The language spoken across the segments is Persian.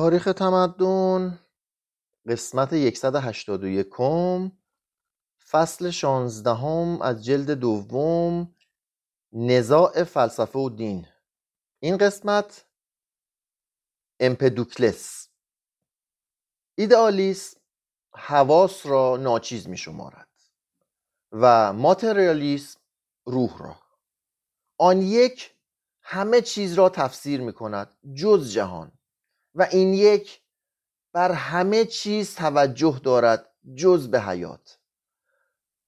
تاریخ تمدن قسمت 181 فصل 16 از جلد دوم نزاع فلسفه و دین. این قسمت امپدوکلس ایدئالیسم حواس را ناچیز می شمارد و ماتریالیسم روح را. آن یک همه چیز را تفسیر می کند جز جهان و این یک بر همه چیز توجه دارد جز به حیات.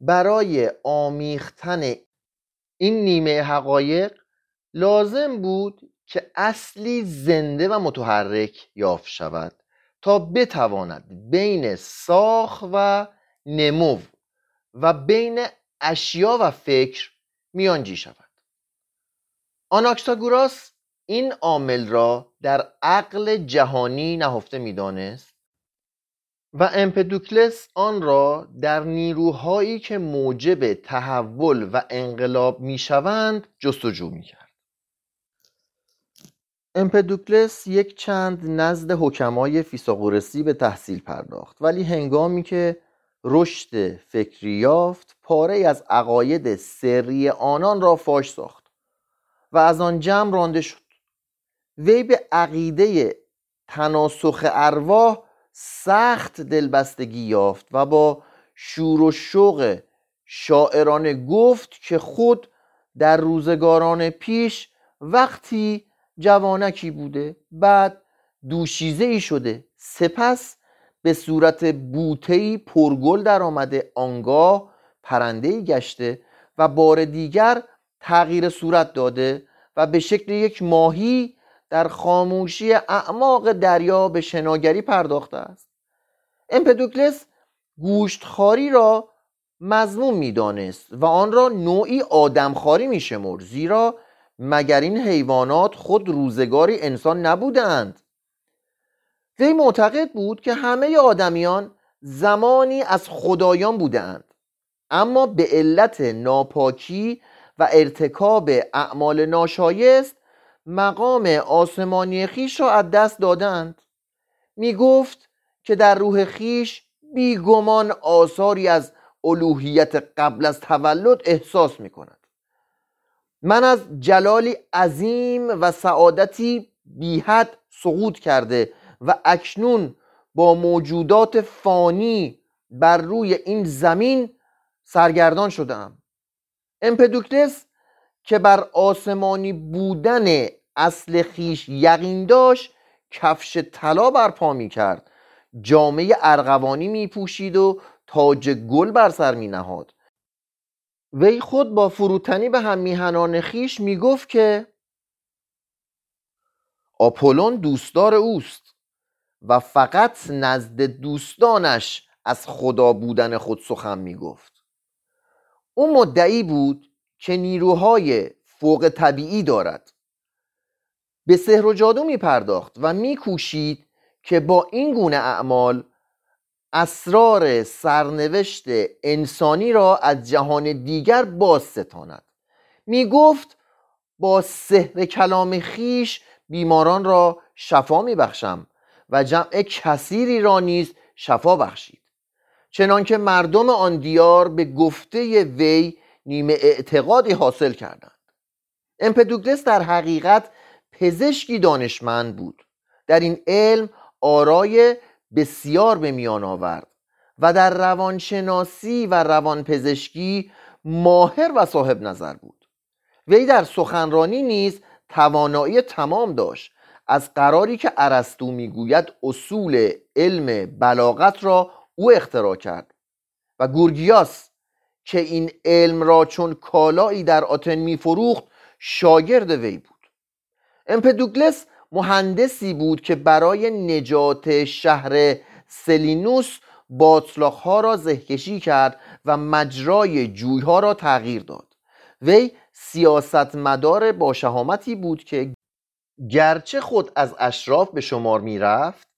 برای آمیختن این نیمه حقایق لازم بود که اصلی زنده و متحرک یافت شود تا بتواند بین ساخت و نمو و بین اشیا و فکر میانجی شود. آناکساگوراس این عامل را در عقل جهانی نهفته می‌دانست و امپدوکلس آن را در نیروهایی که موجب تحول و انقلاب می‌شوند جستجو می‌کرد. امپدوکلس یک چند نزد حکمای فیثاغورسی به تحصیل پرداخت، ولی هنگامی که رشد فکری یافت پاره‌ای از عقاید سری آنان را فاش ساخت و از آن جمع رانده شد. وی به عقیده تناسخ ارواح سخت دلبستگی یافت و با شور و شوق شاعرانه گفت که خود در روزگاران پیش وقتی جوانکی بوده، بعد دوشیزه‌ای شده، سپس به صورت بوته‌ای پرگل در آمده، آنگاه پرنده‌ای گشته و بار دیگر تغییر صورت داده و به شکل یک ماهی در خاموشی اعماق دریا به شناگری پرداخته است. امپدوکلس گوشتخواری را مذموم می‌دانست و آن را نوعی آدمخواری می‌شمرد، زیرا مگر این حیوانات خود روزگاری انسان نبودند؟ وی معتقد بود که همه آدمیان زمانی از خدایان بودند، اما به علت ناپاکی و ارتکاب اعمال ناشایست مقام آسمانی خیش را از دست دادند. می گفت که در روح خیش بیگمان آثاری از الوهیت قبل از تولد احساس می کند. من از جلالی عظیم و سعادتی بیحد سقوط کرده و اکنون با موجودات فانی بر روی این زمین سرگردان شدم. امپدوکلس که بر آسمانی بودن اصل خیش یقین داشت کفش طلا بر پا می کرد، جامه ارغوانی می پوشید و تاج گل بر سر می نهاد. وی خود با فروتنی به هم میهنان خیش می گفت که آپولون دوستدار اوست و فقط نزد دوستانش از خدا بودن خود سخن می گفت. او مدعی بود که نیروهای فوق طبیعی دارد، به سحر و جادو می پرداخت و می کوشید که با این گونه اعمال اسرار سرنوشت انسانی را از جهان دیگر بازستاند. می گفت با سحر کلام خیش بیماران را شفا می بخشم و جمع کثیری را نیز شفا بخشید، چنانکه مردم آن دیار به گفته وی نیمه اعتقادی حاصل کردند. امپدوکلس در حقیقت پزشکی دانشمند بود، در این علم آرای بسیار به میان آورد و در روانشناسی و روانپزشکی ماهر و صاحب نظر بود. وی در سخنرانی نیز توانایی تمام داشت، از قراری که ارسطو میگوید اصول علم بلاغت را او اختراع کرد و گورگیاس که این علم را چون کالایی در آتن میفروخت شاگرد وی بود. امپدوکلس مهندسی بود که برای نجات شهر سلینوس باطلاق‌ها را زهکشی کرد و مجرای جوی‌ها را تغییر داد. وی سیاستمدار با شهامتی بود که گرچه خود از اشراف به شمار میرفت،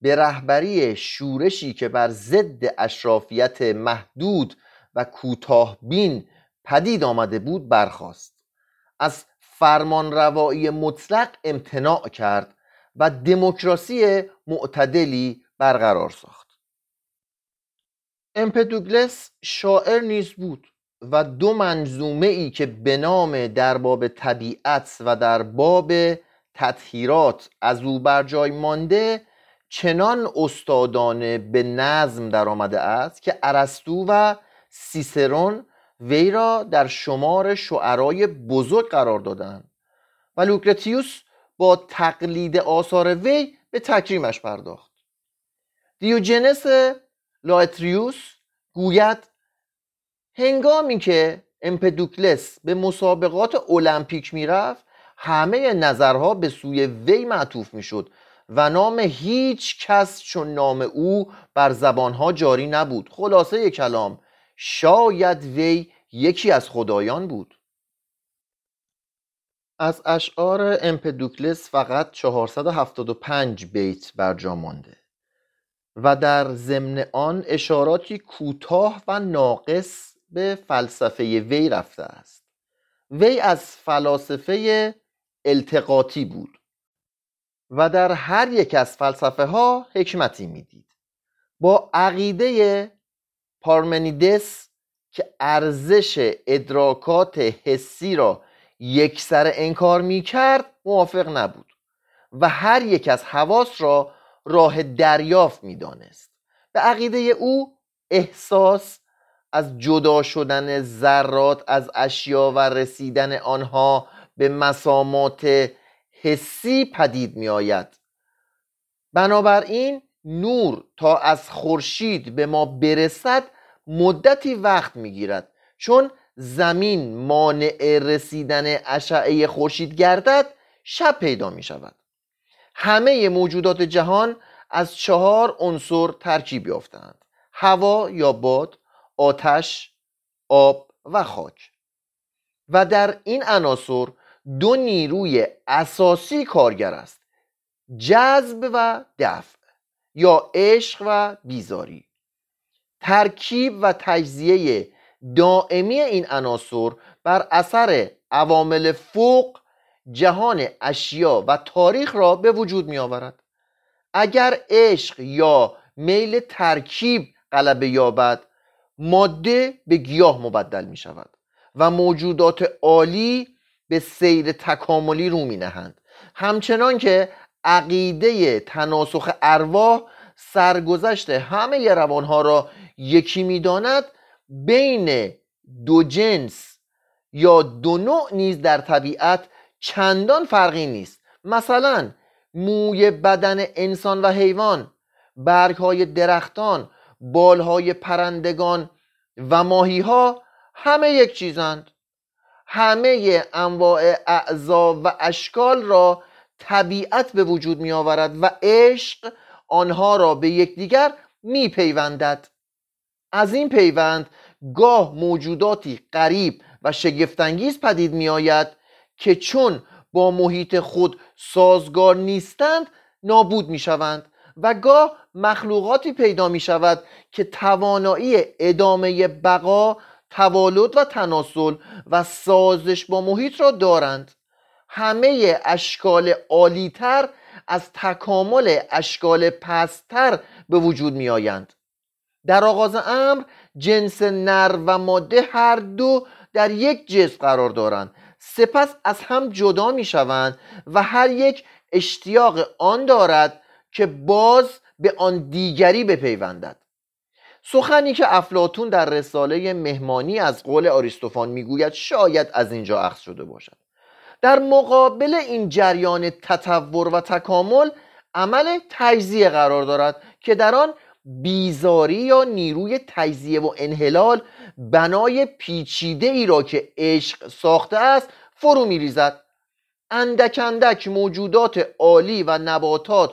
به رهبری شورشی که بر ضد اشرافیت محدود و کوتاه‌بین پدید آمده بود برخاست، از فرمانروایی مطلق امتناع کرد و دموکراسی معتدلی برقرار ساخت. امپدوکلس شاعر نیز بود و دو منظومه ای که به نام در باب طبیعت و در باب تطهیرات از او بر جای مانده چنان استادانه به نظم در آمده است که ارسطو و سیسرون وی را در شمار شعرای بزرگ قرار دادند و لوکرتیوس با تقلید آثار وی به تکریمش پرداخت. دیوجنس لائتریوس گوید هنگامی که امپدوکلس به مسابقات المپیک میرفت همه نظرها به سوی وی معطوف میشد و نام هیچ کس چون نام او بر زبانها جاری نبود. خلاصه کلام، شاید وی یکی از خدایان بود. از اشعار امپدوکلس فقط 475 بیت بر جا مانده و در ضمن آن اشاراتی کوتاه و ناقص به فلسفه وی رفته است. وی از فلاسفه التقاطی بود و در هر یک از فلسفه ها حکمتی میدید. با عقیده پارمنیدس که ارزش ادراکات حسی را یکسره انکار میکرد موافق نبود و هر یک از حواس را راه دریافت میدانست. به عقیده او احساس از جدا شدن ذرات از اشیا و رسیدن آنها به مسامات حسی پدید می آید. بنابراین نور تا از خورشید به ما برسد مدتی وقت می گیرد، چون زمین مانع رسیدن اشعه خورشید گردد شب پیدا می شود. همه موجودات جهان از 4 عنصر ترکیب یافتند: هوا یا باد، آتش، آب و خاک. و در این عناصر دو نیروی اساسی کارگر است: جذب و دفع یا عشق و بیزاری. ترکیب و تجزیه دائمی این عناصر بر اثر عوامل فوق جهان اشیا و تاریخ را به وجود می آورد. اگر عشق یا میل ترکیب غلبه یابد، ماده به گیاه مبدل می شود و موجودات عالی به سیر تکاملی رو می نهند. همچنان که عقیده تناسخ ارواح سرگذشت همه روانها را یکی می داند، بین دو جنس یا دو نوع نیز در طبیعت چندان فرقی نیست. مثلا موی بدن انسان و حیوان، برگهای درختان، بالهای پرندگان و ماهیها همه یک چیزند. همه انواع اعضا و اشکال را طبیعت به وجود می آورد و عشق آنها را به یکدیگر می پیوندد. از این پیوند گاه موجوداتی غریب و شگفت‌انگیز پدید می آید که چون با محیط خود سازگار نیستند نابود می شوند و گاه مخلوقاتی پیدا می شود که توانایی ادامه بقا، توالد و تناسل و سازش با محیط را دارند. همه اشکال عالی‌تر از تکامل اشکال پست‌تر به وجود می آیند. در آغاز امر جنس نر و ماده هر دو در یک جسم قرار دارند، سپس از هم جدا می شوند و هر یک اشتیاق آن دارد که باز به آن دیگری بپیوندد. سخنی که افلاطون در رساله مهمانی از قول آریستوفان میگوید شاید از اینجا اخذ شده باشد. در مقابل این جریان تطور و تکامل عمل تجزیه قرار دارد که در آن بیزاری یا نیروی تجزیه و انحلال بنای پیچیده ای را که عشق ساخته است فرو می ریزد. اندک اندک موجودات عالی و نباتات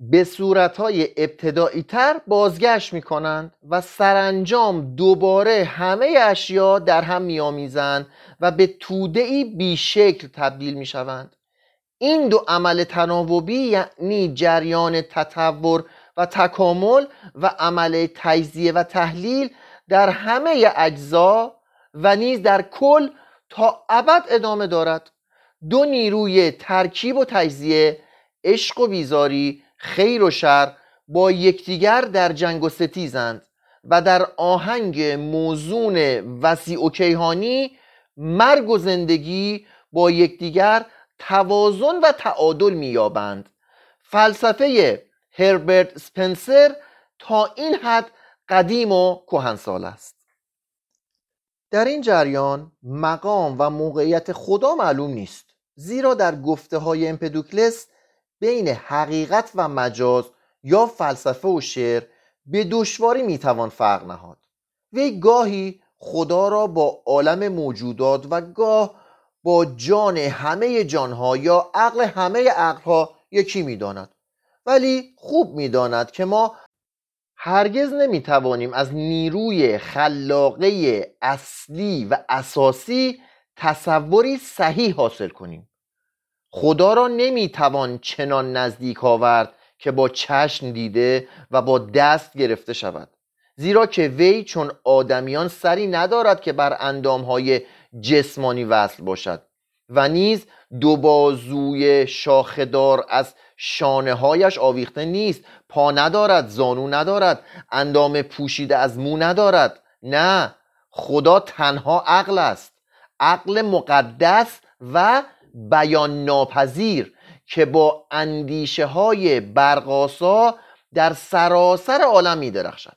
به صورتهای ابتدایی تر بازگشت می کنند و سرانجام دوباره همه اشیا در هم می آمیزند و به توده‌ای بیشکل تبدیل می شوند. این دو عمل تناوبی، یعنی جریان تطور و تکامل و عمل تجزیه و تحلیل، در همه اجزا و نیز در کل تا ابد ادامه دارد. دو نیروی ترکیب و تجزیه، عشق و بیزاری، خیر و شر با یکدیگر در جنگ و ستیزند و در آهنگ موزون وسیع و کیهانی مرگ و زندگی با یکدیگر توازن و تعادل می‌یابند. فلسفه هربرت اسپنسر تا این حد قدیم و کهنسال است. در این جریان مقام و موقعیت خدا معلوم نیست، زیرا در گفته‌های امپدوکلس بین حقیقت و مجاز یا فلسفه و شعر به دشواری میتوان فرق نهاد. وی گاهی خدا را با عالم موجودات و گاه با جان همه جانها یا عقل همه عقلها یکی میداند، ولی خوب میداند که ما هرگز نمیتوانیم از نیروی خلاقه اصلی و اساسی تصوری صحیح حاصل کنیم. خدا را نمیتوان چنان نزدیک آورد که با چشم دیده و با دست گرفته شود، زیرا که وی چون آدمیان سری ندارد که بر اندامهای جسمانی وصل باشد و نیز دو بازوی شاخدار از شانه هایش آویخته نیست، پا ندارد، زانو ندارد، اندام پوشیده از مو ندارد. نه، خدا تنها عقل است، عقل مقدس و بیان ناپذیر که با اندیشه های برق‌آسا در سراسر عالم می درخشد.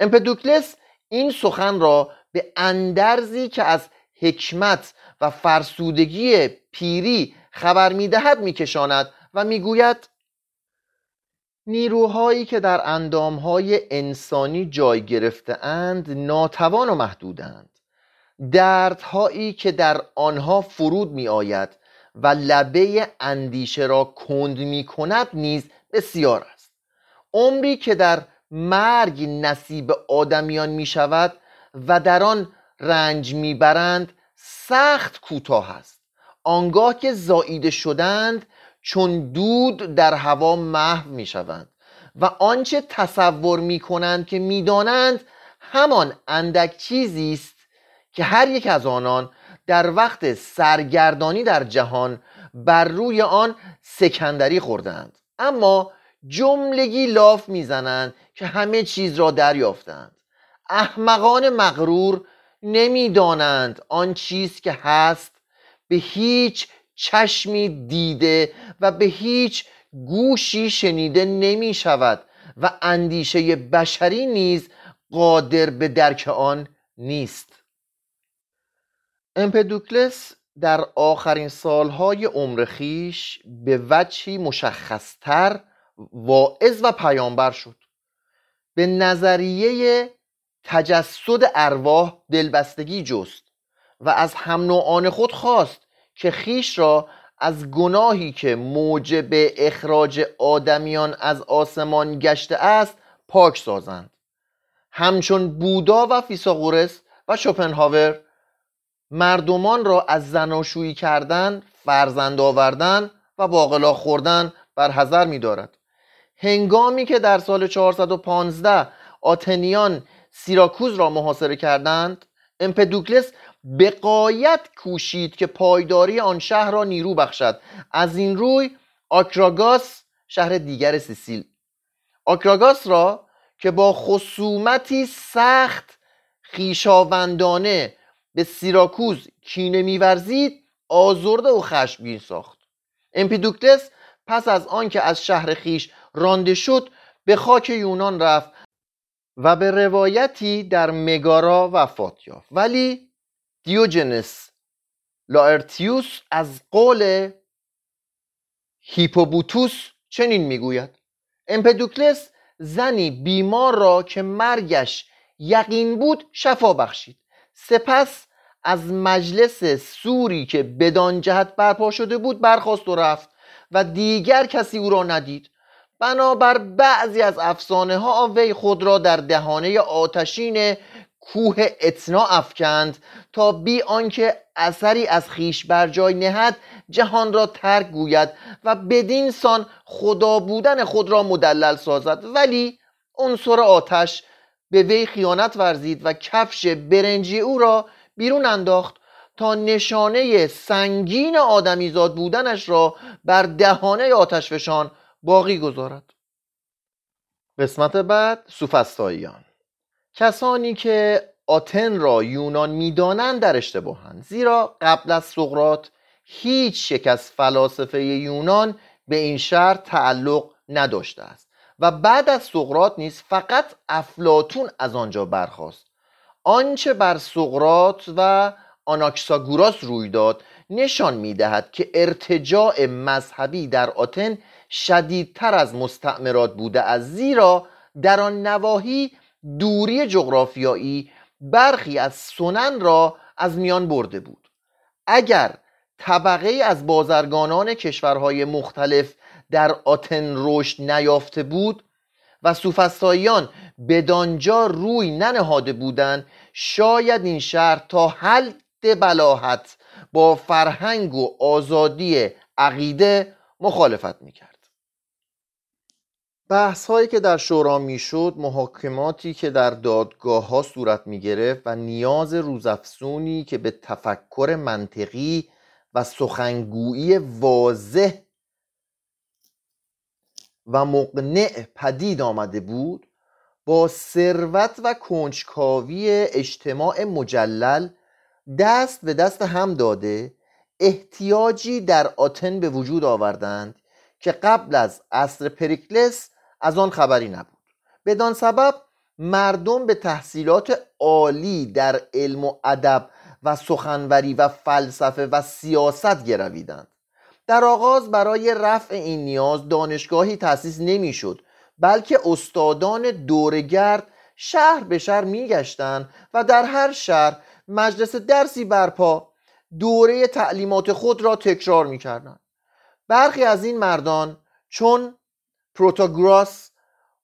امپدوکلس این سخن را به اندرزی که از حکمت و فرسودگی پیری خبر می دهد می کشاند و می گوید نیروهایی که در اندامهای انسانی جای گرفته اند ناتوان و محدودند، دردهایی که در آنها فرود می آید و لبه اندیشه را کند می کند نیز بسیار است. عمری که در مرگ نصیب آدمیان می شود و در آن رنج می برند سخت کوتاه است. آنگاه که زائیده شدند چون دود در هوا محو می شوند و آنچه تصور می کنند که می دانند همان اندک چیزی است که هر یک از آنان در وقت سرگردانی در جهان بر روی آن سکندری خوردند، اما جملگی لاف میزنند که همه چیز را دریافتند. احمقان مغرور نمیدانند آن چیز که هست به هیچ چشمی دیده و به هیچ گوشی شنیده نمی شود و اندیشه بشری نیز قادر به درک آن نیست. امپدوکلس در آخرین سالهای عمر خویش به وجهی مشخصتر واعظ و پیامبر شد. به نظریه تجسد ارواح دلبستگی جست و از هم نوعان خود خواست که خویش را از گناهی که موجب اخراج آدمیان از آسمان گشته است پاک سازند. همچون بودا و فیثاغورس و شوپنهاور مردمان را از زناشویی کردن، فرزند آوردن و باقلا خوردن بر حذر می‌دارد. هنگامی که در سال 415 آتنیان سیراکوز را محاصره کردند، امپدوکلس به غایت کوشید که پایداری آن شهر را نیرو بخشد. از این روی آکراگاس، شهر دیگر سیسیل، آکراگاس را که با خصومتی سخت خویشاوندانه به سیراکوز کینه می‌ورزید آزرده و خشمگین ساخت. امپدوکلس پس از آنکه از شهر خویش رانده شد به خاک یونان رفت و به روایتی در مگارا وفات یافت، ولی دیوجنس لائرتیوس از قول هیپوبوتوس چنین می‌گوید: امپدوکلس زنی بیمار را که مرگش یقین بود شفا بخشید، سپس از مجلس سوری که بدان جهت برپا شده بود برخاست و رفت و دیگر کسی او را ندید. بنابر بعضی از افسانه ها وی خود را در دهانه آتشین کوه اتنا افکند تا بی آنکه اثری از خیش بر جای نهد جهان را ترک گوید و بدین سان خدا بودن خود را مدلل سازد، ولی عنصر آتش به وی خیانت ورزید و کفش برنجی او را بیرون انداخت تا نشانه سنگین آدمیزاد بودنش را بر دهانه آتشفشان باقی گذارد. قسمت بعد، سوفسطائیان. کسانی که آتن را یونان میدانند در اشتباهند، زیرا قبل از سقراط هیچ یک از فلاسفه یونان به این شهر تعلق نداشته است و بعد از سقراط نیز فقط افلاطون از آنجا برخاست. آنچه بر سقراط و آناکساگوراس روی داد نشان می‌دهد که ارتجاع مذهبی در آتن شدیدتر از مستعمرات بوده است، زیرا در آن نواحی دوری جغرافیایی برخی از سنن را از میان برده بود. اگر طبقه از بازرگانان کشورهای مختلف در آتن رشد نیافته بود و سوفسطائیان بدانجا روی ننهاده بودند، شاید این شهر تا حد بلاحت با فرهنگ و آزادی عقیده مخالفت میکرد. بحث هایی که در شورا میشد، محاکماتی که در دادگاه ها صورت میگرفت و نیاز روزافزونی که به تفکر منطقی و سخنگویی واضح و مقنع پدید آمده بود، با ثروت و کنجکاوی اجتماع مجلل دست به دست هم داده، احتیاجی در آتن به وجود آوردند که قبل از عصر پریکلس از آن خبری نبود. بدان سبب مردم به تحصیلات عالی در علم و ادب و سخنوری و فلسفه و سیاست گرویدند. در آغاز برای رفع این نیاز دانشگاهی تأسیس نمی‌شد، بلکه استادان دورگرد شهر به شهر می‌گشتند و در هر شهر مجلس درسی برپا دوره تعلیمات خود را تکرار می‌کردند. برخی از این مردان چون پروتاگوراس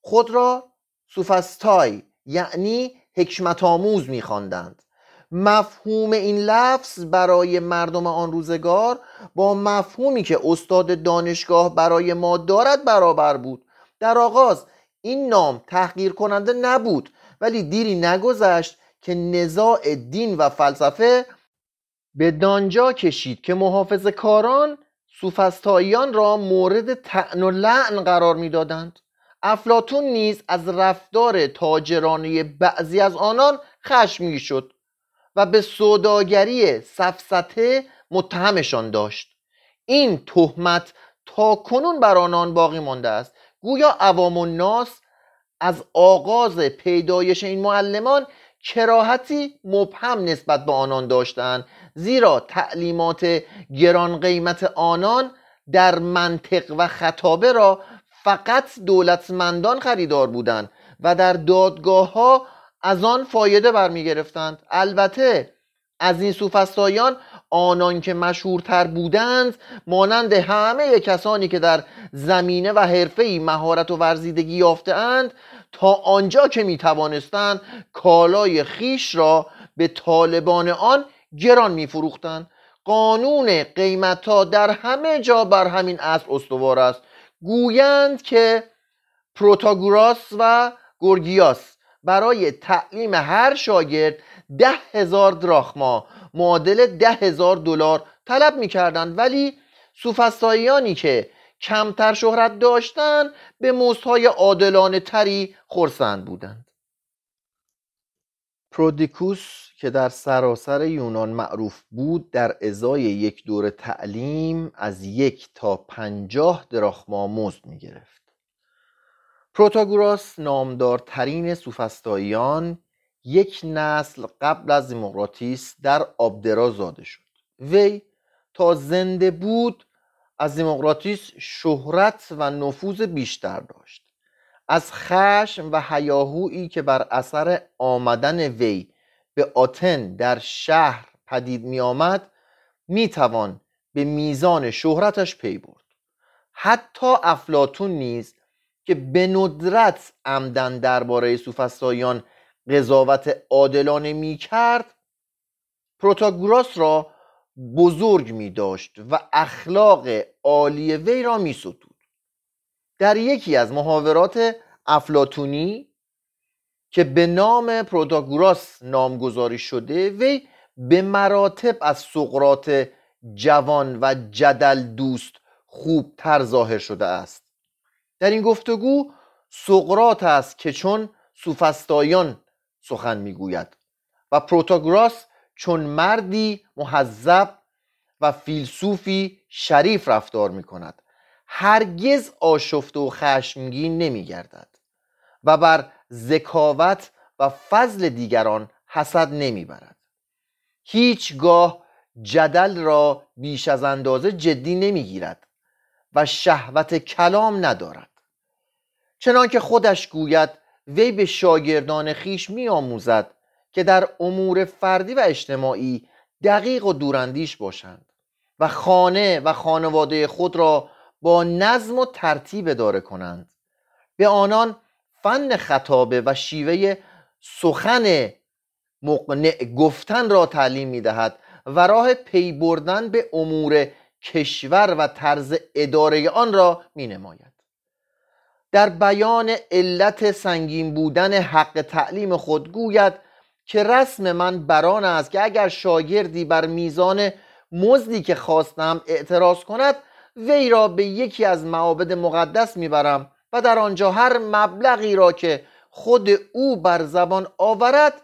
خود را سوفسطای یعنی حکمت آموز می‌خواندند. مفهوم این لفظ برای مردم آن روزگار با مفهومی که استاد دانشگاه برای ما دارد برابر بود. در آغاز این نام تحقیر کننده نبود، ولی دیری نگذشت که نزاع دین و فلسفه به دانجا کشید که محافظه‌کاران سوفسطائیان را مورد طعن و لعن قرار می‌دادند. افلاطون نیز از رفتار تاجرانه بعضی از آنان خشمگین شد و به سوداگری سفسطه متهمشان داشت. این تهمت تا کنون بر آنان باقی مانده است. گویا عوام الناس از آغاز پیدایش این معلمان کراهتی مبهم نسبت به آنان داشتند، زیرا تعلیمات گران قیمت آنان در منطق و خطابه را فقط دولتمندان خریدار بودند و در دادگاه‌ها از آن فایده برمی گرفتند. البته از این سوفسطائیان آنان که مشهورتر بودند، مانند همه کسانی که در زمینه و حرفه‌ای مهارت و ورزیدگی یافته‌اند، تا آنجا که می توانستند کالای خیش را به طالبان آن گران می فروختند. قانون قیمت‌ها در همه جا بر همین اصل استوار است. گویند که پروتاگوراس و گورگیاس برای تعلیم هر شاگرد 10,000 دراخما معادل $10,000 طلب می‌کردند، ولی سوفسطائیانی که کمتر شهرت داشتند به مزدهای عادلانه تری خرسند بودند. پرودیکوس که در سراسر یونان معروف بود، در ازای یک دوره تعلیم از 1 تا 50 دراخما مزد می‌گرفت. پروتاگوراس، نامدارترین سوفسطائیان، 1 نسل قبل از دموکراتیس در آبدرا زاده شد. وی تا زنده بود از دموکراتیس شهرت و نفوذ بیشتر داشت. از خشم و هیاهویی که بر اثر آمدن وی به آتن در شهر پدید می آمد، می توان به میزان شهرتش پی برد. حتی افلاطون نیز که به ندرت عمدن درباره سوفسطائیان قضاوت عادلانه می کرد، پروتاگوراس را بزرگ می داشت و اخلاق عالی وی را می ستود. در یکی از محاورات افلاطونی که به نام پروتاگوراس نامگذاری شده، وی به مراتب از سقراط جوان و جدل دوست خوب تر ظاهر شده است. در این گفتگو سقراط است که چون سوفسطاییان سخن میگوید و پروتاگوراس چون مردی مهذب و فیلسوفی شریف رفتار میکند، هرگز آشفته و خشمگین نمیگردد و بر ذکاوت و فضل دیگران حسد نمیبرد. هیچگاه جدل را بیش از اندازه جدی نمیگیرد و شهوت کلام ندارد. چنانکه خودش گوید وی به شاگردان خویش میآموزد که در امور فردی و اجتماعی دقیق و دوراندیش باشند و خانه و خانواده خود را با نظم و ترتیب اداره کنند. به آنان فن خطابه و شیوه سخن مقنع گفتن را تعلیم می‌دهد و راه پی بردن به امور کشور و طرز اداره آن را می‌نماید. در بیان علت سنگین بودن حق تعلیم خود گوید که رسم من بر آن است که اگر شاگردی بر میزان مزدی که خواستم اعتراض کند، وی را به یکی از معابد مقدس میبرم و در آنجا هر مبلغی را که خود او بر زبان آورد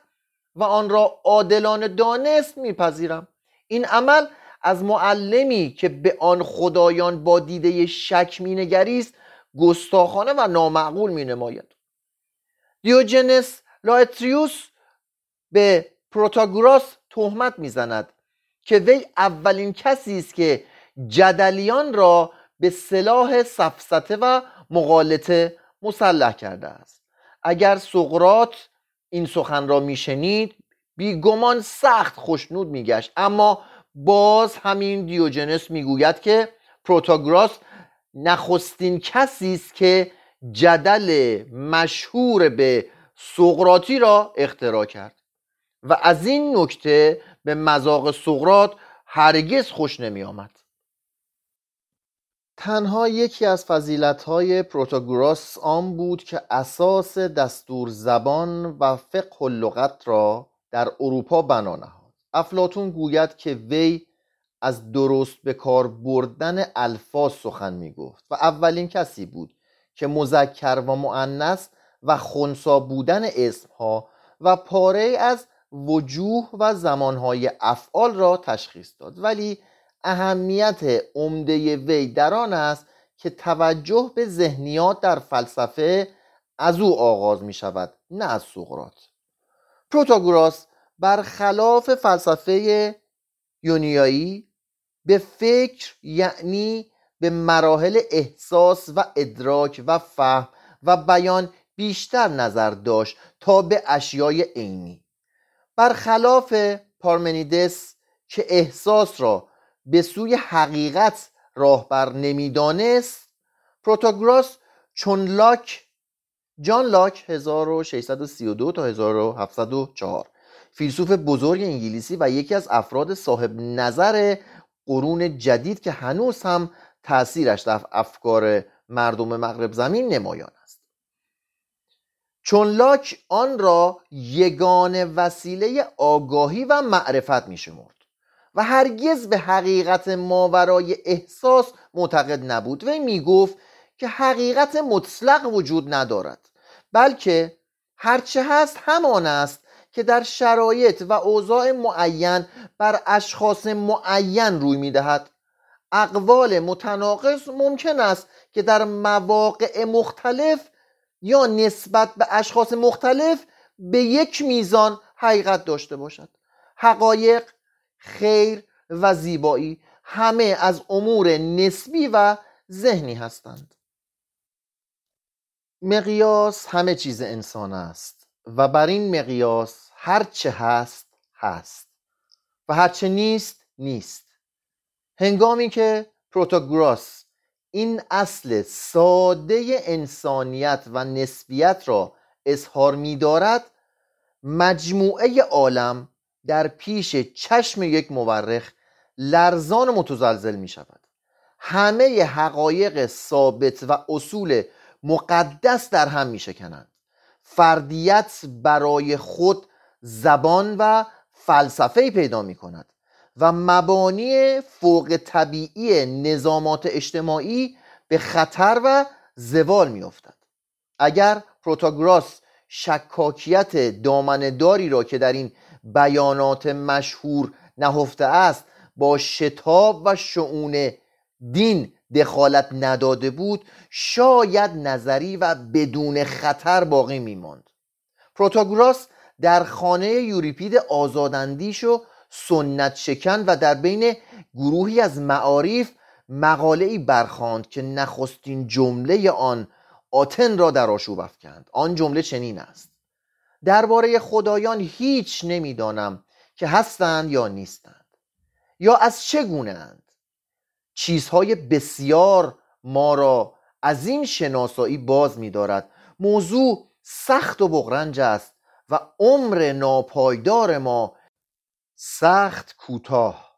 و آن را عادلانه دانست میپذیرم. این عمل از معلمی که به آن خدایان با دیده شک مینگریست گستاخانه و نامعقول مینماید. دیوجنس لائتریوس به پروتاگوراس تهمت میزند که وی اولین کسی است که جدلیان را به سلاح سفسطه و مغالطه مسلح کرده است. اگر سقراط این سخن را میشنید، بیگمان سخت خوشنود میگشت، اما باز همین دیوجنس میگوید که پروتاگوراس نخستین کسی است که جدل مشهور به سقراطی را اختراع کرد و از این نکته به مذاق سقراط هرگز خوش نمی آمد. تنها یکی از فضیلت‌های پروتاگوراس آن بود که اساس دستور زبان و فقه و لغت را در اروپا بنا نهاد. افلاطون گوید که وی از درست به کار بردن الفاظ سخن می گفت و اولین کسی بود که مذکر و مؤنث و خنثی بودن اسمها و پاره از وجوه و زمانهای افعال را تشخیص داد، ولی اهمیت عمده وی در آن است که توجه به ذهنیات در فلسفه از او آغاز می شود، نه از سقراط. پروتاگوراس برخلاف فلسفه یونانی به فکر، یعنی به مراحل احساس و ادراک و فهم و بیان بیشتر نظر داشت تا به اشیای عینی، برخلاف پارمنیدس که احساس را به سوی حقیقت راهبر نمیدانست. پروتاگوراس چون لاک، جان لاک 1632 تا 1704 فیلسوف بزرگ انگلیسی و یکی از افراد صاحب نظر قرون جدید که هنوز هم تأثیرش در افکار مردم مغرب زمین نمایان است، چون لاک آن را یگانه وسیله آگاهی و معرفت می‌شمرد و هرگز به حقیقت ماورای احساس معتقد نبود. وی میگفت که حقیقت مطلق وجود ندارد، بلکه هرچه هست همان است که در شرایط و اوضاع معین بر اشخاص معین روی میدهد. اقوال متناقض ممکن است که در مواقع مختلف یا نسبت به اشخاص مختلف به یک میزان حقیقت داشته باشد. حقایق، خیر و زیبایی همه از امور نسبی و ذهنی هستند. مقیاس همه چیز انسان است و بر این مقیاس هر چه هست هست و هر چه نیست نیست. هنگامی که پروتاگوراس این اصل ساده انسانیت و نسبیت را اظهار می‌دارد، مجموعه عالم در پیش چشم یک مورخ لرزان و متزلزل می شود. همه حقایق ثابت و اصول مقدس در هم می شکنند. فردیت برای خود زبان و فلسفه‌ای پیدا می‌کند و مبانی فوق طبیعی نظامات اجتماعی به خطر و زوال می‌افتد. اگر پروتاگوراس شکاکیت دامنه‌داری را که در این بیانات مشهور نهفته است با شتاب و شؤون دین دخالت نداده بود، شاید نظری و بدون خطر باقی می‌ماند. پروتاگوراس در خانه یوریپید آزاداندیش و سنت شکن و در بین گروهی از معارف مقاله‌ای برخواند که نخستین جمله آن آتن را در آشوب افکند. آن جمله چنین است: درباره خدایان هیچ نمی‌دانم که هستند یا نیستند یا از چه گونه‌اند. چیزهای بسیار ما را از این شناسایی باز می‌دارد. موضوع سخت و بغرنج است و عمر ناپایدار ما سخت کوتاه.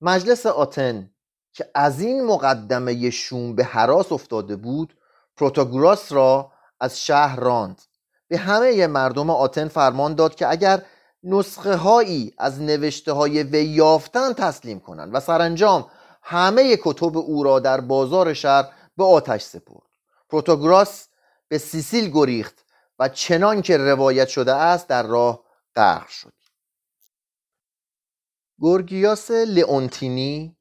مجلس آتن که از این مقدمه شوم به هراس افتاده بود، پروتاگوراس را از شهر راند. به همه مردم آتن فرمان داد که اگر نسخه هایی از نوشته های وی یافتن تسلیم کنند و سرانجام همه کتب او را در بازار شهر به آتش سپرد. پروتاگوراس به سیسیل گریخت و چنان که روایت شده است در راه غرق شد. گورگیاس لئونتینی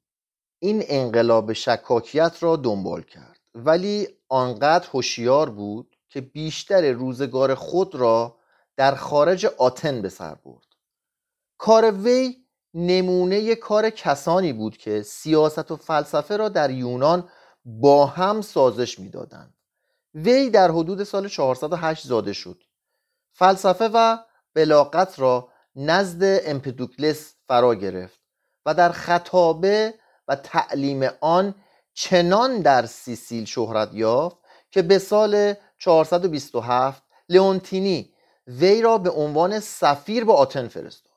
این انقلاب شکاکیت را دنبال کرد، ولی آنقدر هوشیار بود که بیشتر روزگار خود را در خارج آتن به سر برد. کار وی نمونه کار کسانی بود که سیاست و فلسفه را در یونان با هم سازش می‌دادند. وی در حدود سال 408 زاده شد. فلسفه و بلاغت را نزد امپیدوکلس فرا گرفت و در خطابه و تعلیم آن چنان در سیسیل شهرت یافت که به سال 427 لئونتینی وی را به عنوان سفیر به آتن فرستاد.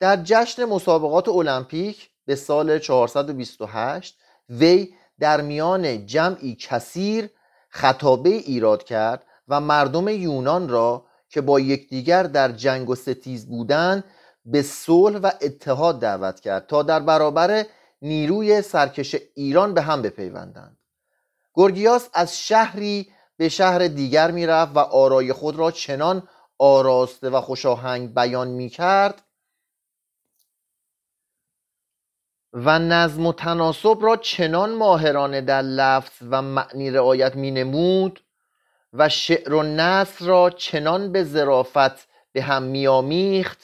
در جشن مسابقات المپیک به سال 428 وی در میان جمعی کثیر خطابه ایراد کرد و مردم یونان را که با یکدیگر در جنگ و ستیز بودند به صلح و اتحاد دعوت کرد تا در برابر نیروی سرکش ایران به هم بپیوندند. گورگیاس از شهری به شهر دیگر میرفت و آرای خود را چنان آراسته و خوشاهنگ بیان میکرد و نظم و تناسب را چنان ماهرانه در لفظ و معنی رعایت می‌نمود و شعر و نثر را چنان به ظرافت به هم می‌آمیخت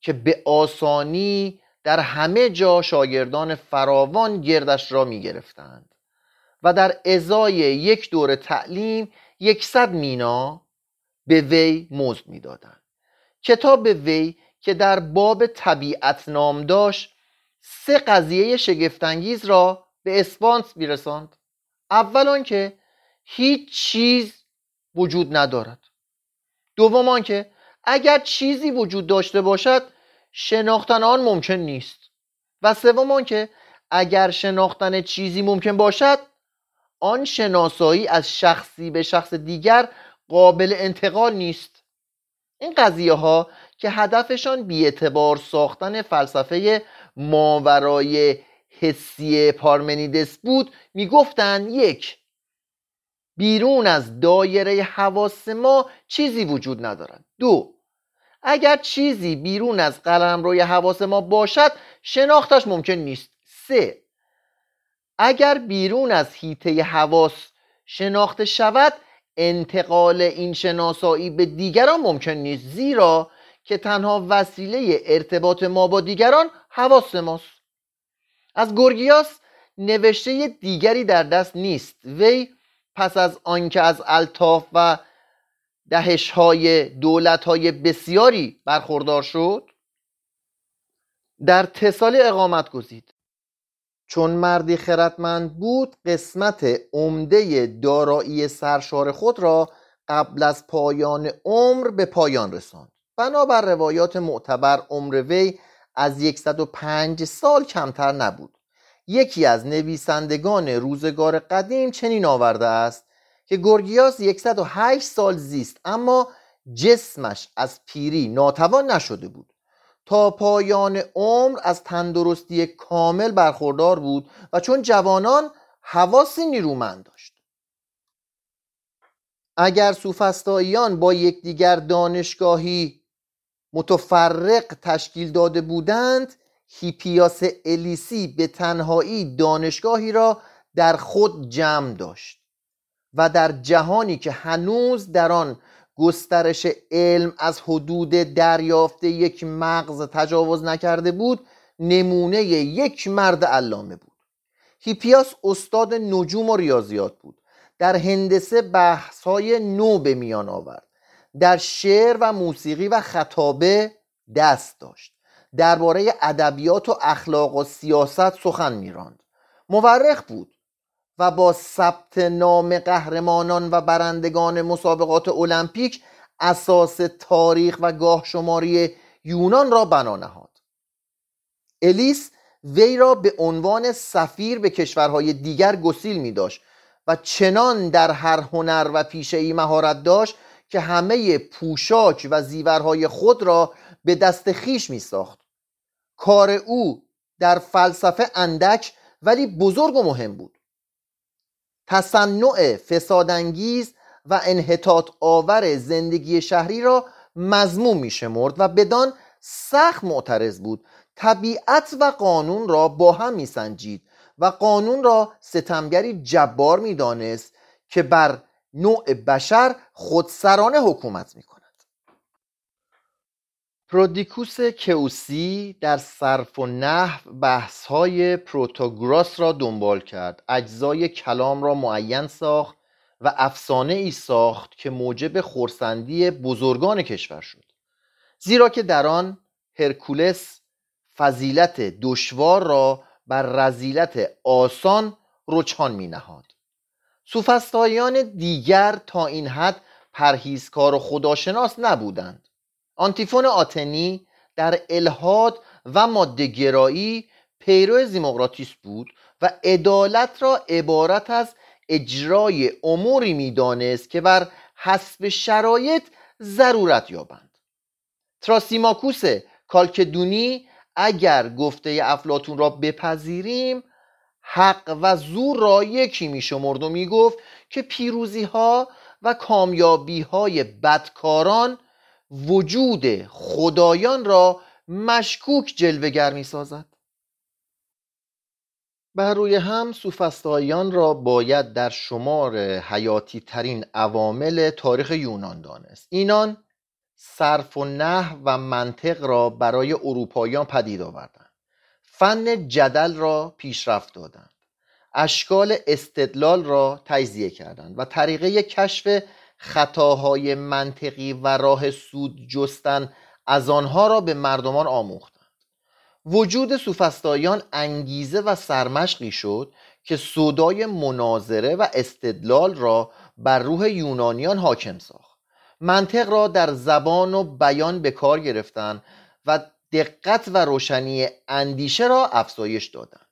که به آسانی در همه جا شاگردان فراوان گردش را می‌گرفتند و در ازای یک دوره تعلیم 100 مینا به وی مزد می‌دادند. کتاب وی که در باب طبیعت نام داشت 3 قضیه شگفت‌انگیز را به اسپانس می‌رساند. اول آنکه هیچ چیز وجود ندارد. دوم آنکه اگر چیزی وجود داشته باشد شناختن آن ممکن نیست. و سوم آنکه اگر شناختن چیزی ممکن باشد آن شناسایی از شخصی به شخص دیگر قابل انتقال نیست. این قضیه ها که هدفشان بی‌اعتبار ساختن فلسفه ماورای حسی پارمنیدس بود، میگفتند: 1. بیرون از دایره حواس ما چیزی وجود ندارد. 2. اگر چیزی بیرون از قلمروی حواس ما باشد شناختش ممکن نیست. 3. اگر بیرون از حیطه حواس شناخته شود انتقال این شناسایی به دیگران ممکن نیست، زیرا که تنها وسیله ارتباط ما با دیگران حواس ماست. از گورگیاس نوشته دیگری در دست نیست. وی پس از آنکه از الطاف و دهش‌های دولت‌های بسیاری برخوردار شد، در تسالی اقامت گزید. چون مردی خردمند بود، قسمت عمده دارایی سرشار خود را قبل از پایان عمر به پایان رساند. بنابر روایات معتبر عمر وی از 105 سال کمتر نبود. یکی از نویسندگان روزگار قدیم چنین آورده است که گورگیاس 108 سال زیست، اما جسمش از پیری ناتوان نشده بود. تا پایان عمر از تندرستی کامل برخوردار بود و چون جوانان حواسی نیرومند داشت. اگر سوفسطائیان با یکدیگر دانشگاهی متفرق تشکیل داده بودند، هیپیاس الیسی به تنهایی دانشگاهی را در خود جمع داشت و در جهانی که هنوز در آن گسترش علم از حدود دریافت یک مغز تجاوز نکرده بود، نمونه یک مرد علامه بود. هیپیاس استاد نجوم و ریاضیات بود. در هندسه بحث‌های نو به میان آورد. در شعر و موسیقی و خطابه دست داشت. درباره ادبیات و اخلاق و سیاست سخن می‌راند. مورخ بود و با ثبت نام قهرمانان و برندگان مسابقات المپیک اساس تاریخ و گاه شماری یونان را بنا نهاد. الیس وی را به عنوان سفیر به کشورهای دیگر گسیل می داشت و چنان در هر هنر و پیشه‌ای مهارت داشت که همه پوشاک و زیورهای خود را به دست خیش می ساخت. کار او در فلسفه اندک ولی بزرگ و مهم بود. تصنع فسادانگیز و انحطاط آور زندگی شهری را مذموم می‌شمرد و بدان سخت معترض بود. طبیعت و قانون را با هم می‌سنجید و قانون را ستمگری جبار می‌دانست که بر نوع بشر خودسرانه حکومت می‌کند. پرودیکوس کئوسی در صرف و نحو بحث‌های پروتاگوراس را دنبال کرد، اجزای کلام را معین ساخت و افسانه‌ای ساخت که موجب خرسندی بزرگان کشور شد، زیرا که در آن هرکولس فضیلت دشوار را بر رذیلت آسان رجحان می‌نهاد. سوفسطائیان دیگر تا این حد پرهیزکار و خداشناس نبودند. آنتیفون آتنی در الحاد و ماده‌گرایی پیرو زیموقراطیس بود و عدالت را عبارت از اجرای اموری می‌دانست که بر حسب شرایط ضرورت یابند. تراسیماکوس کالکدونی، اگر گفته افلاطون را بپذیریم، حق و زور را یکی می‌شمرد و می‌گفت که پیروزی‌ها و کامیابی‌های بدکاران وجود خدایان را مشکوک جلوه‌گر می‌سازد. بر روی هم سوفسطائیان را باید در شمار حیاتی ترین عوامل تاریخ یونان دانست. اینان صرف و نحو و منطق را برای اروپاییان پدید آوردند. فن جدل را پیشرفت دادند. اشکال استدلال را تجزیه کردند و طریقه کشف خطاهای منطقی و راه سود جستن از آنها را به مردمان آموختند. وجود سوفسطائیان انگیزه و سرمشقی شد که سودای مناظره و استدلال را بر روح یونانیان حاکم ساخت. منطق را در زبان و بیان به کار گرفتند و دقت و روشنی اندیشه را افزایش دادند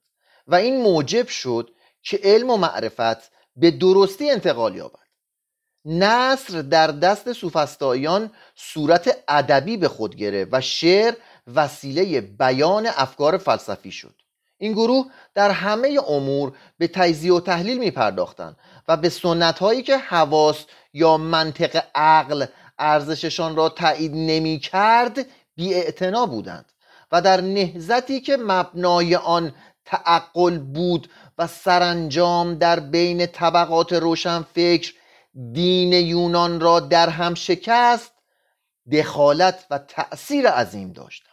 و این موجب شد که علم و معرفت به درستی انتقال یابد. نثر در دست سوفسطائیان صورت ادبی به خود گرفت و شعر وسیله بیان افکار فلسفی شد. این گروه در همه امور به تجزیه و تحلیل می پرداختند و به سنت‌هایی که حواس یا منطق عقل ارزششان را تایید نمی کرد بی‌اعتنا بودند و در نهضتی که مبنای آن تعقل بود و سرانجام در بین طبقات روشنفکر دین یونان را در هم شکست، دخالت و تأثیر عظیم داشتند.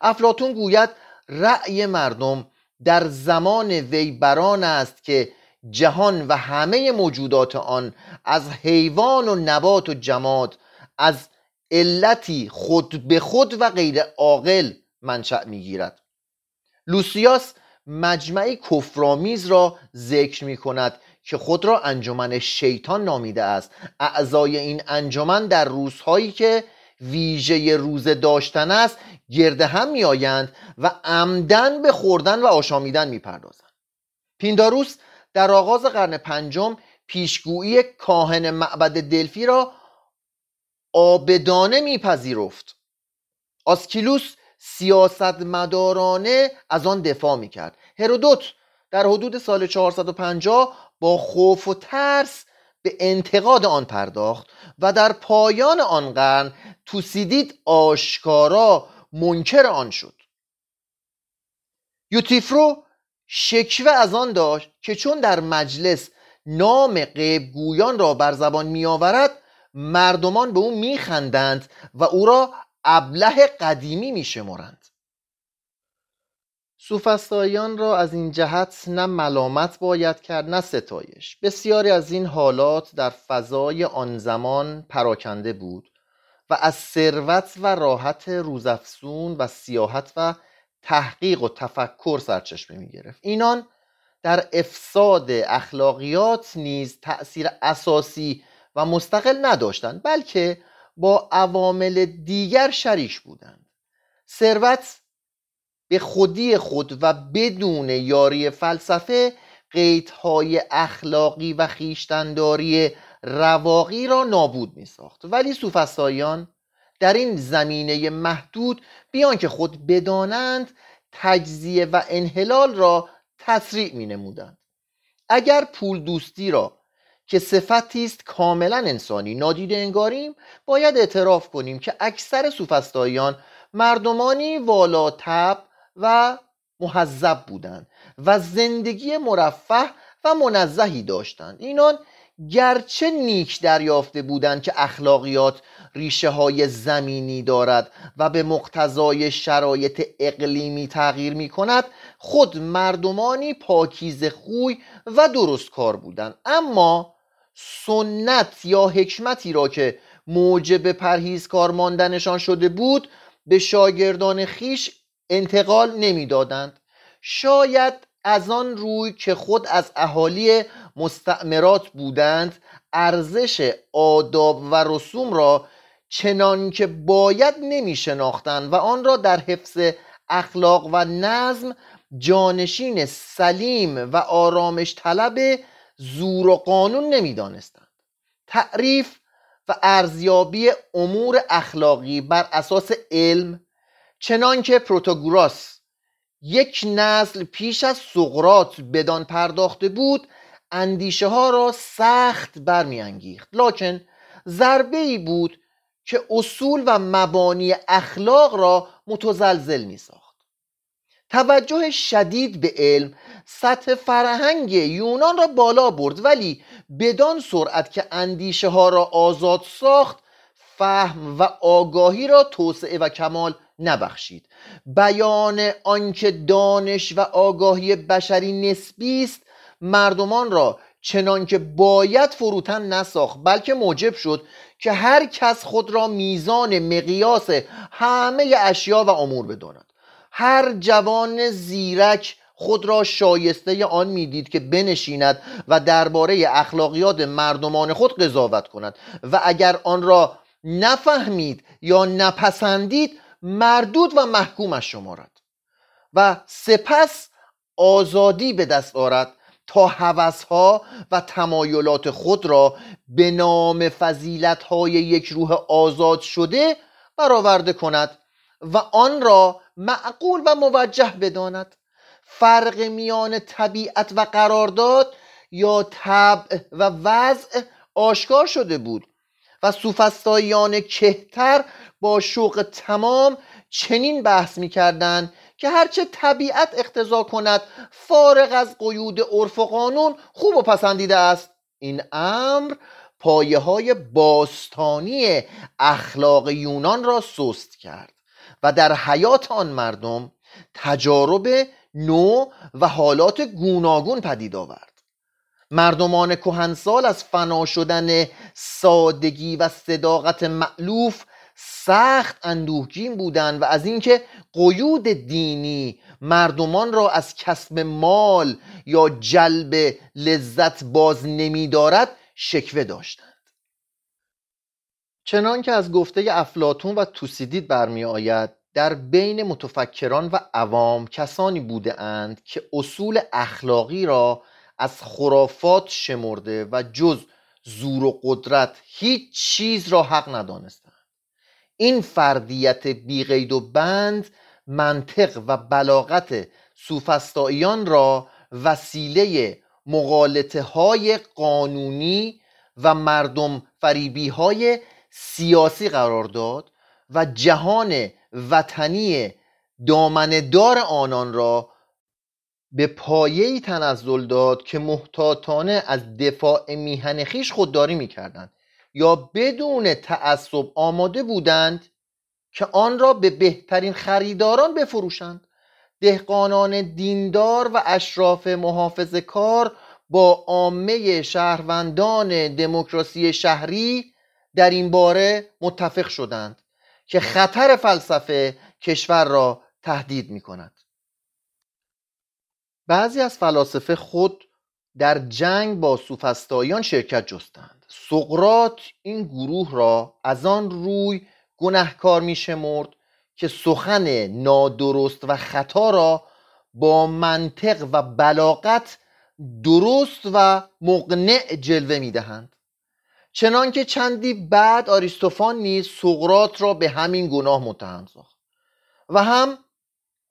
افلاطون گوید رأی مردم در زمان وی بران است که جهان و همه موجودات آن، از حیوان و نبات و جماد، از علتی خود به خود و غیر عاقل منشأ می‌گیرد. لوسیاس مجمعی کفرآمیز را ذکر می‌کند که خود را انجمن شیطان نامیده است. اعضای این انجمن در روزهایی که ویژه روزه داشتن است گرد هم میآیند و عمدن به خوردن و آشامیدن میپردازند. پینداروس در آغاز قرن پنجم پیشگویی کاهن معبد دلفی را آبدانه میپذیرفت. آسکیلوس سیاستمدارانه از آن دفاع میکرد. هرودوت در حدود سال 450 با خوف و ترس به انتقاد آن پرداخت و در پایان آن قرن توسیدید آشکارا منکر آن شد. یوتیفرو شکوه از آن داشت که چون در مجلس نام غیبگویان را بر زبان می آورد مردمان به او می خندند و او را ابله قدیمی می شمارند. سوفسطائیان را از این جهت نه ملامت باید کرد نه ستایش. بسیاری از این حالات در فضای آن زمان پراکنده بود و از ثروت و راحت روزافزون و سیاحت و تحقیق و تفکر سرچشمه می گرفت. اینان در افساد اخلاقیات نیز تأثیر اساسی و مستقل نداشتند، بلکه با عوامل دیگر شریک بودند. ثروت به خودی خود و بدون یاری فلسفه قیدهای اخلاقی و خویشتن‌داری رواقی را نابود می‌ساخت، ولی سوفسطائیان در این زمینه محدود بیان که خود بدانند تجزیه و انحلال را تسریع می‌نمودند. اگر پول دوستی را که صفتی است کاملا انسانی نادیده انگاریم، باید اعتراف کنیم که اکثر سوفسطائیان مردمانی والا طبع و مهذب بودند و زندگی مرفه و منزهی داشتند. اینان گرچه نیک دریافته بودند که اخلاقیات ریشه های زمینی دارد و به مقتضای شرایط اقلیمی تغییر می کند، خود مردمانی پاکیزه خوی و درست کار بودند، اما سنت یا حکمتی را که موجب پرهیزکار ماندنشان شده بود به شاگردان خیش انتقال نمیدادند. شاید از آن روی که خود از اهالی مستعمرات بودند، ارزش آداب و رسوم را چنان که باید نمیشناختند و آن را در حفظ اخلاق و نظم جانشین سلیم و آرامش طلب زور و قانون نمیدانستند. تعریف و ارزیابی امور اخلاقی بر اساس علم، چنان که پروتاگوراس یک نسل پیش از سقراط بدان پرداخته بود، اندیشه ها را سخت برمی انگیخت. لکن ضربه ای بود که اصول و مبانی اخلاق را متزلزل می ساخت. توجه شدید به علم سطح فرهنگ یونان را بالا برد، ولی بدان سرعت که اندیشه ها را آزاد ساخت، فهم و آگاهی را توسعه و کمال نبخشید. بیان آنکه دانش و آگاهی بشری نسبی است مردمان را چنان که باید فروتن نساخت، بلکه موجب شد که هر کس خود را میزان مقیاس همه اشیا و امور بداند. هر جوان زیرک خود را شایسته آن میدید که بنشیند و درباره اخلاقیات مردمان خود قضاوت کند و اگر آن را نفهمید یا نپسندید مردود و محکومش شمارد و سپس آزادی به دست آورد تا هوس‌ها و تمایلات خود را به نام فضیلت‌های یک روح آزاد شده برآورده کند و آن را معقول و موجه بداند. فرق میان طبیعت و قرارداد یا طبع و وضع آشکار شده بود و سوفسطائیان کهتر با شوق تمام چنین بحث می‌کردند که هرچه طبیعت اقتضا کند فارغ از قیود عرف و قانون خوب و پسندیده است. این امر پایه‌های باستانی اخلاق یونان را سست کرد و در حیات آن مردم تجارب نو و حالات گوناگون پدید آورد. مردمان کهنسال از فنا شدن سادگی و صداقت مألوف سخت اندوهگین بودند و از اینکه قیود دینی مردمان را از کسب مال یا جلب لذت باز نمی‌دارد شکوه داشتند. چنان که از گفته افلاطون و توسیدید برمی آید، در بین متفکران و عوام کسانی بوده اند که اصول اخلاقی را از خرافات شمرده و جز زور و قدرت هیچ چیز را حق ندانستند. این فردیت بی قید و بند منطق و بلاغت سوفسطائیان را وسیله مغالطه‌های قانونی و مردم فریبی‌های سیاسی قرار داد و جهان وطنی دامنه‌دار آنان را به پایه‌ای تنزل داد که محتاطانه از دفاع میهن خویش خودداری می‌کردند یا بدون تعصب آماده بودند که آن را به بهترین خریداران بفروشند. دهقانان دیندار و اشراف محافظه‌کار با عامه شهروندان دموکراسی شهری در این باره متفق شدند که خطر فلسفه کشور را تهدید می‌کند. بعضی از فلاسفه خود در جنگ با سوفسطائیان شرکت جستند. سقراط این گروه را از آن روی گناهکار می‌شمرد که سخن نادرست و خطا را با منطق و بلاغت درست و مقنع جلوه می‌دهند. چنان که چندی بعد آریستوفان نیز سقراط را به همین گناه متهم ساخت و هم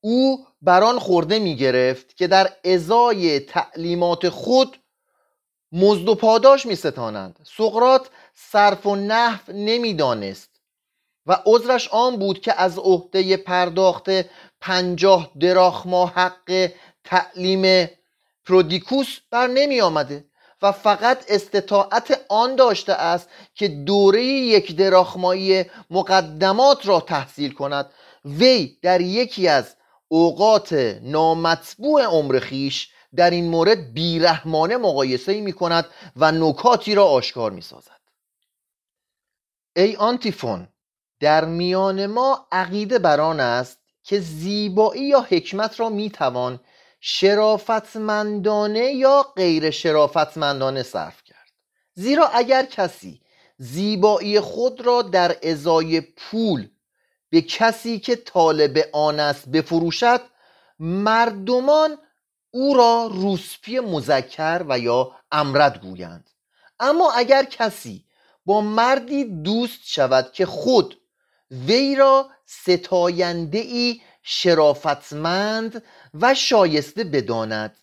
او بران خورده می‌گرفت که در ازای تعلیمات خود مزد و پاداش می‌ستانند. سقراط صرف و نحو نمی‌دانست و عذرش آن بود که از عهده پرداخت 50 دراخما حق تعلیم پرودیکوس بر نمی آمده و فقط استطاعت آن داشته است که دوره 1 دراخمایی مقدمات را تحصیل کند. وی در یکی از اوقات نامطبوع عمر خویش در این مورد بیرحمانه مقایسه می کند و نکاتی را آشکار می سازد. ای آنتیفون، در میان ما عقیده بر آن است که زیبایی یا حکمت را میتوان شرافتمندانه یا غیر شرافتمندانه صرف کرد، زیرا اگر کسی زیبایی خود را در ازای پول به کسی که طالب آن است بفروشد، مردمان او را روسپی مذکر و یا امرد گویند. اما اگر کسی با مردی دوست شود که خود وی را ستاینده‌ای شرافتمند و شایسته بداند،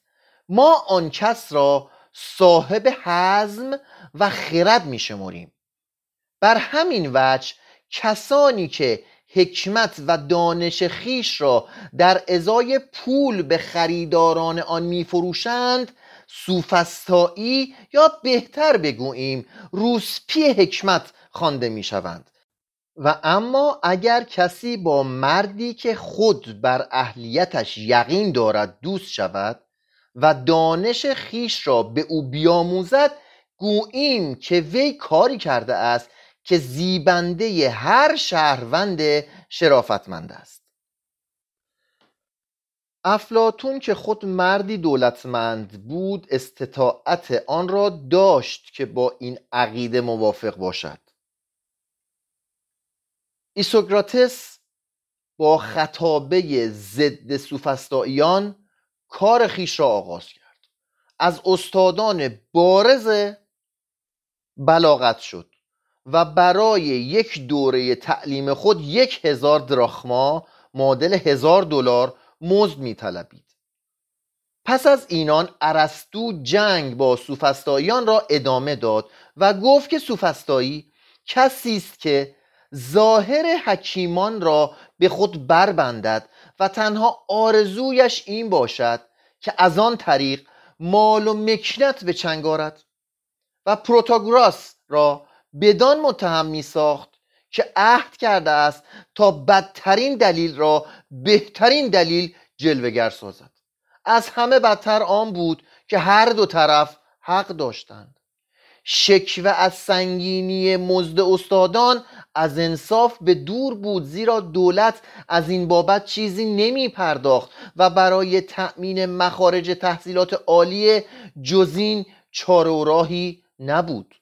ما آن کس را صاحب حزم و خرد می‌شمریم. بر همین وجه کسانی که حکمت و دانش خیش را در ازای پول به خریداران آن می‌فروشند، سوفسطائی یا بهتر بگوییم روسپی حکمت خوانده می‌شوند. و اما اگر کسی با مردی که خود بر اهلیتش یقین دارد دوست شود و دانش خیش را به او بیاموزد، گوییم که وی کاری کرده است که زیبنده هر شهروند شرافتمند است. افلاطون که خود مردی دولتمند بود، استطاعت آن را داشت که با این عقیده موافق باشد. ایسوکراتس با خطابه ضد سوفسطائیان کار خویش را آغاز کرد، از استادان بارز بلاغت شد و برای یک دوره تعلیم خود 1000 دراخما معادل $1000 مزد می‌طلبید. پس از اینان ارسطو جنگ با سوفسطائیان را ادامه داد و گفت که سوفسطائی کسی است که ظاهر حکیمان را به خود بربندد و تنها آرزویش این باشد که از آن طریق مال و مکنت به چنگ آرد، و پروتاگوراس را بدان متهم می‌ساخت که عهد کرده است تا بدترین دلیل را بهترین دلیل جلوه‌گر سازد. از همه بدتر آن بود که هر دو طرف حق داشتند. شکوه از سنگینی مزد استادان از انصاف به دور بود، زیرا دولت از این بابت چیزی نمی پرداخت و برای تأمین مخارج تحصیلات عالی جز این چاره و راهی نبود.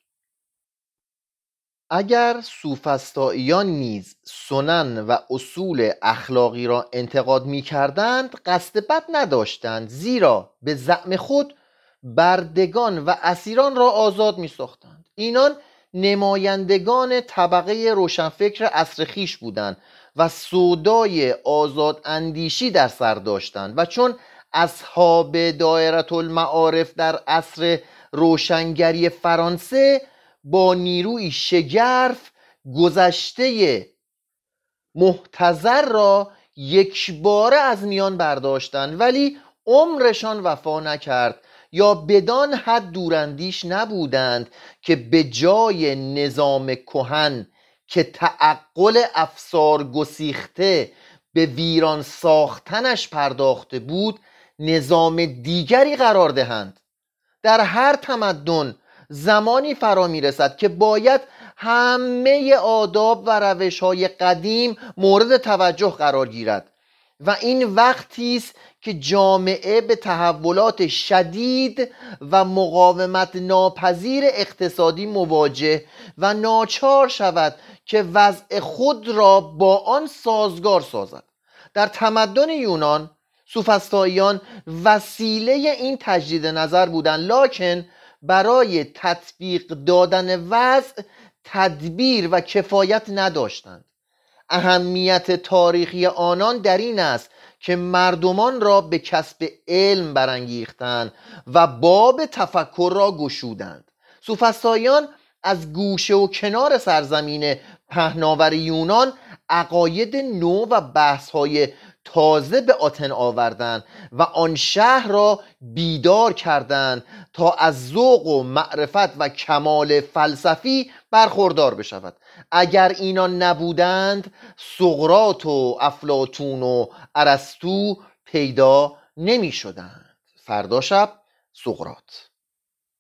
اگر سوفسطائیان نیز سنن و اصول اخلاقی را انتقاد می کردند، قصد بد نداشتند، زیرا به زعم خود بردگان و اسیران را آزاد می ساختند. اینان نمایندگان طبقه روشنفکر عصر خویش بودند و سودای آزاد اندیشی در سر داشتند و چون اصحاب دایره المعارف در عصر روشنگری فرانسه با نیروی شگرف گذشته محتضر را یکباره از میان برداشتند، ولی عمرشان وفا نکرد یا بدان حد دوراندیش نبودند که به جای نظام کهن که تعقل افسار گسیخته به ویران ساختنش پرداخته بود نظام دیگری قرار دهند. در هر تمدن زمانی فرا می رسد که باید همه آداب و روش‌های قدیم مورد توجه قرار گیرد و این وقتی است که جامعه به تحولات شدید و مقاومت ناپذیر اقتصادی مواجه و ناچار شود که وضع خود را با آن سازگار سازد. در تمدن یونان سوفسطائیان وسیله این تجدید نظر بودند، لکن برای تطبیق دادن وضع تدبیر و کفایت نداشتند. اهمیت تاریخی آنان در این است که مردمان را به کسب علم برانگیختند و باب تفکر را گشودند. سوفسطائیان از گوشه و کنار سرزمین پهناور یونان عقاید نو و بحث‌های تازه به آتن آوردند و آن شهر را بیدار کردند تا از ذوق و معرفت و کمال فلسفی برخوردار بشود. اگر اینا نبودند سقراط و افلاطون و ارسطو پیدا نمی شدند. فردا شب سقراط.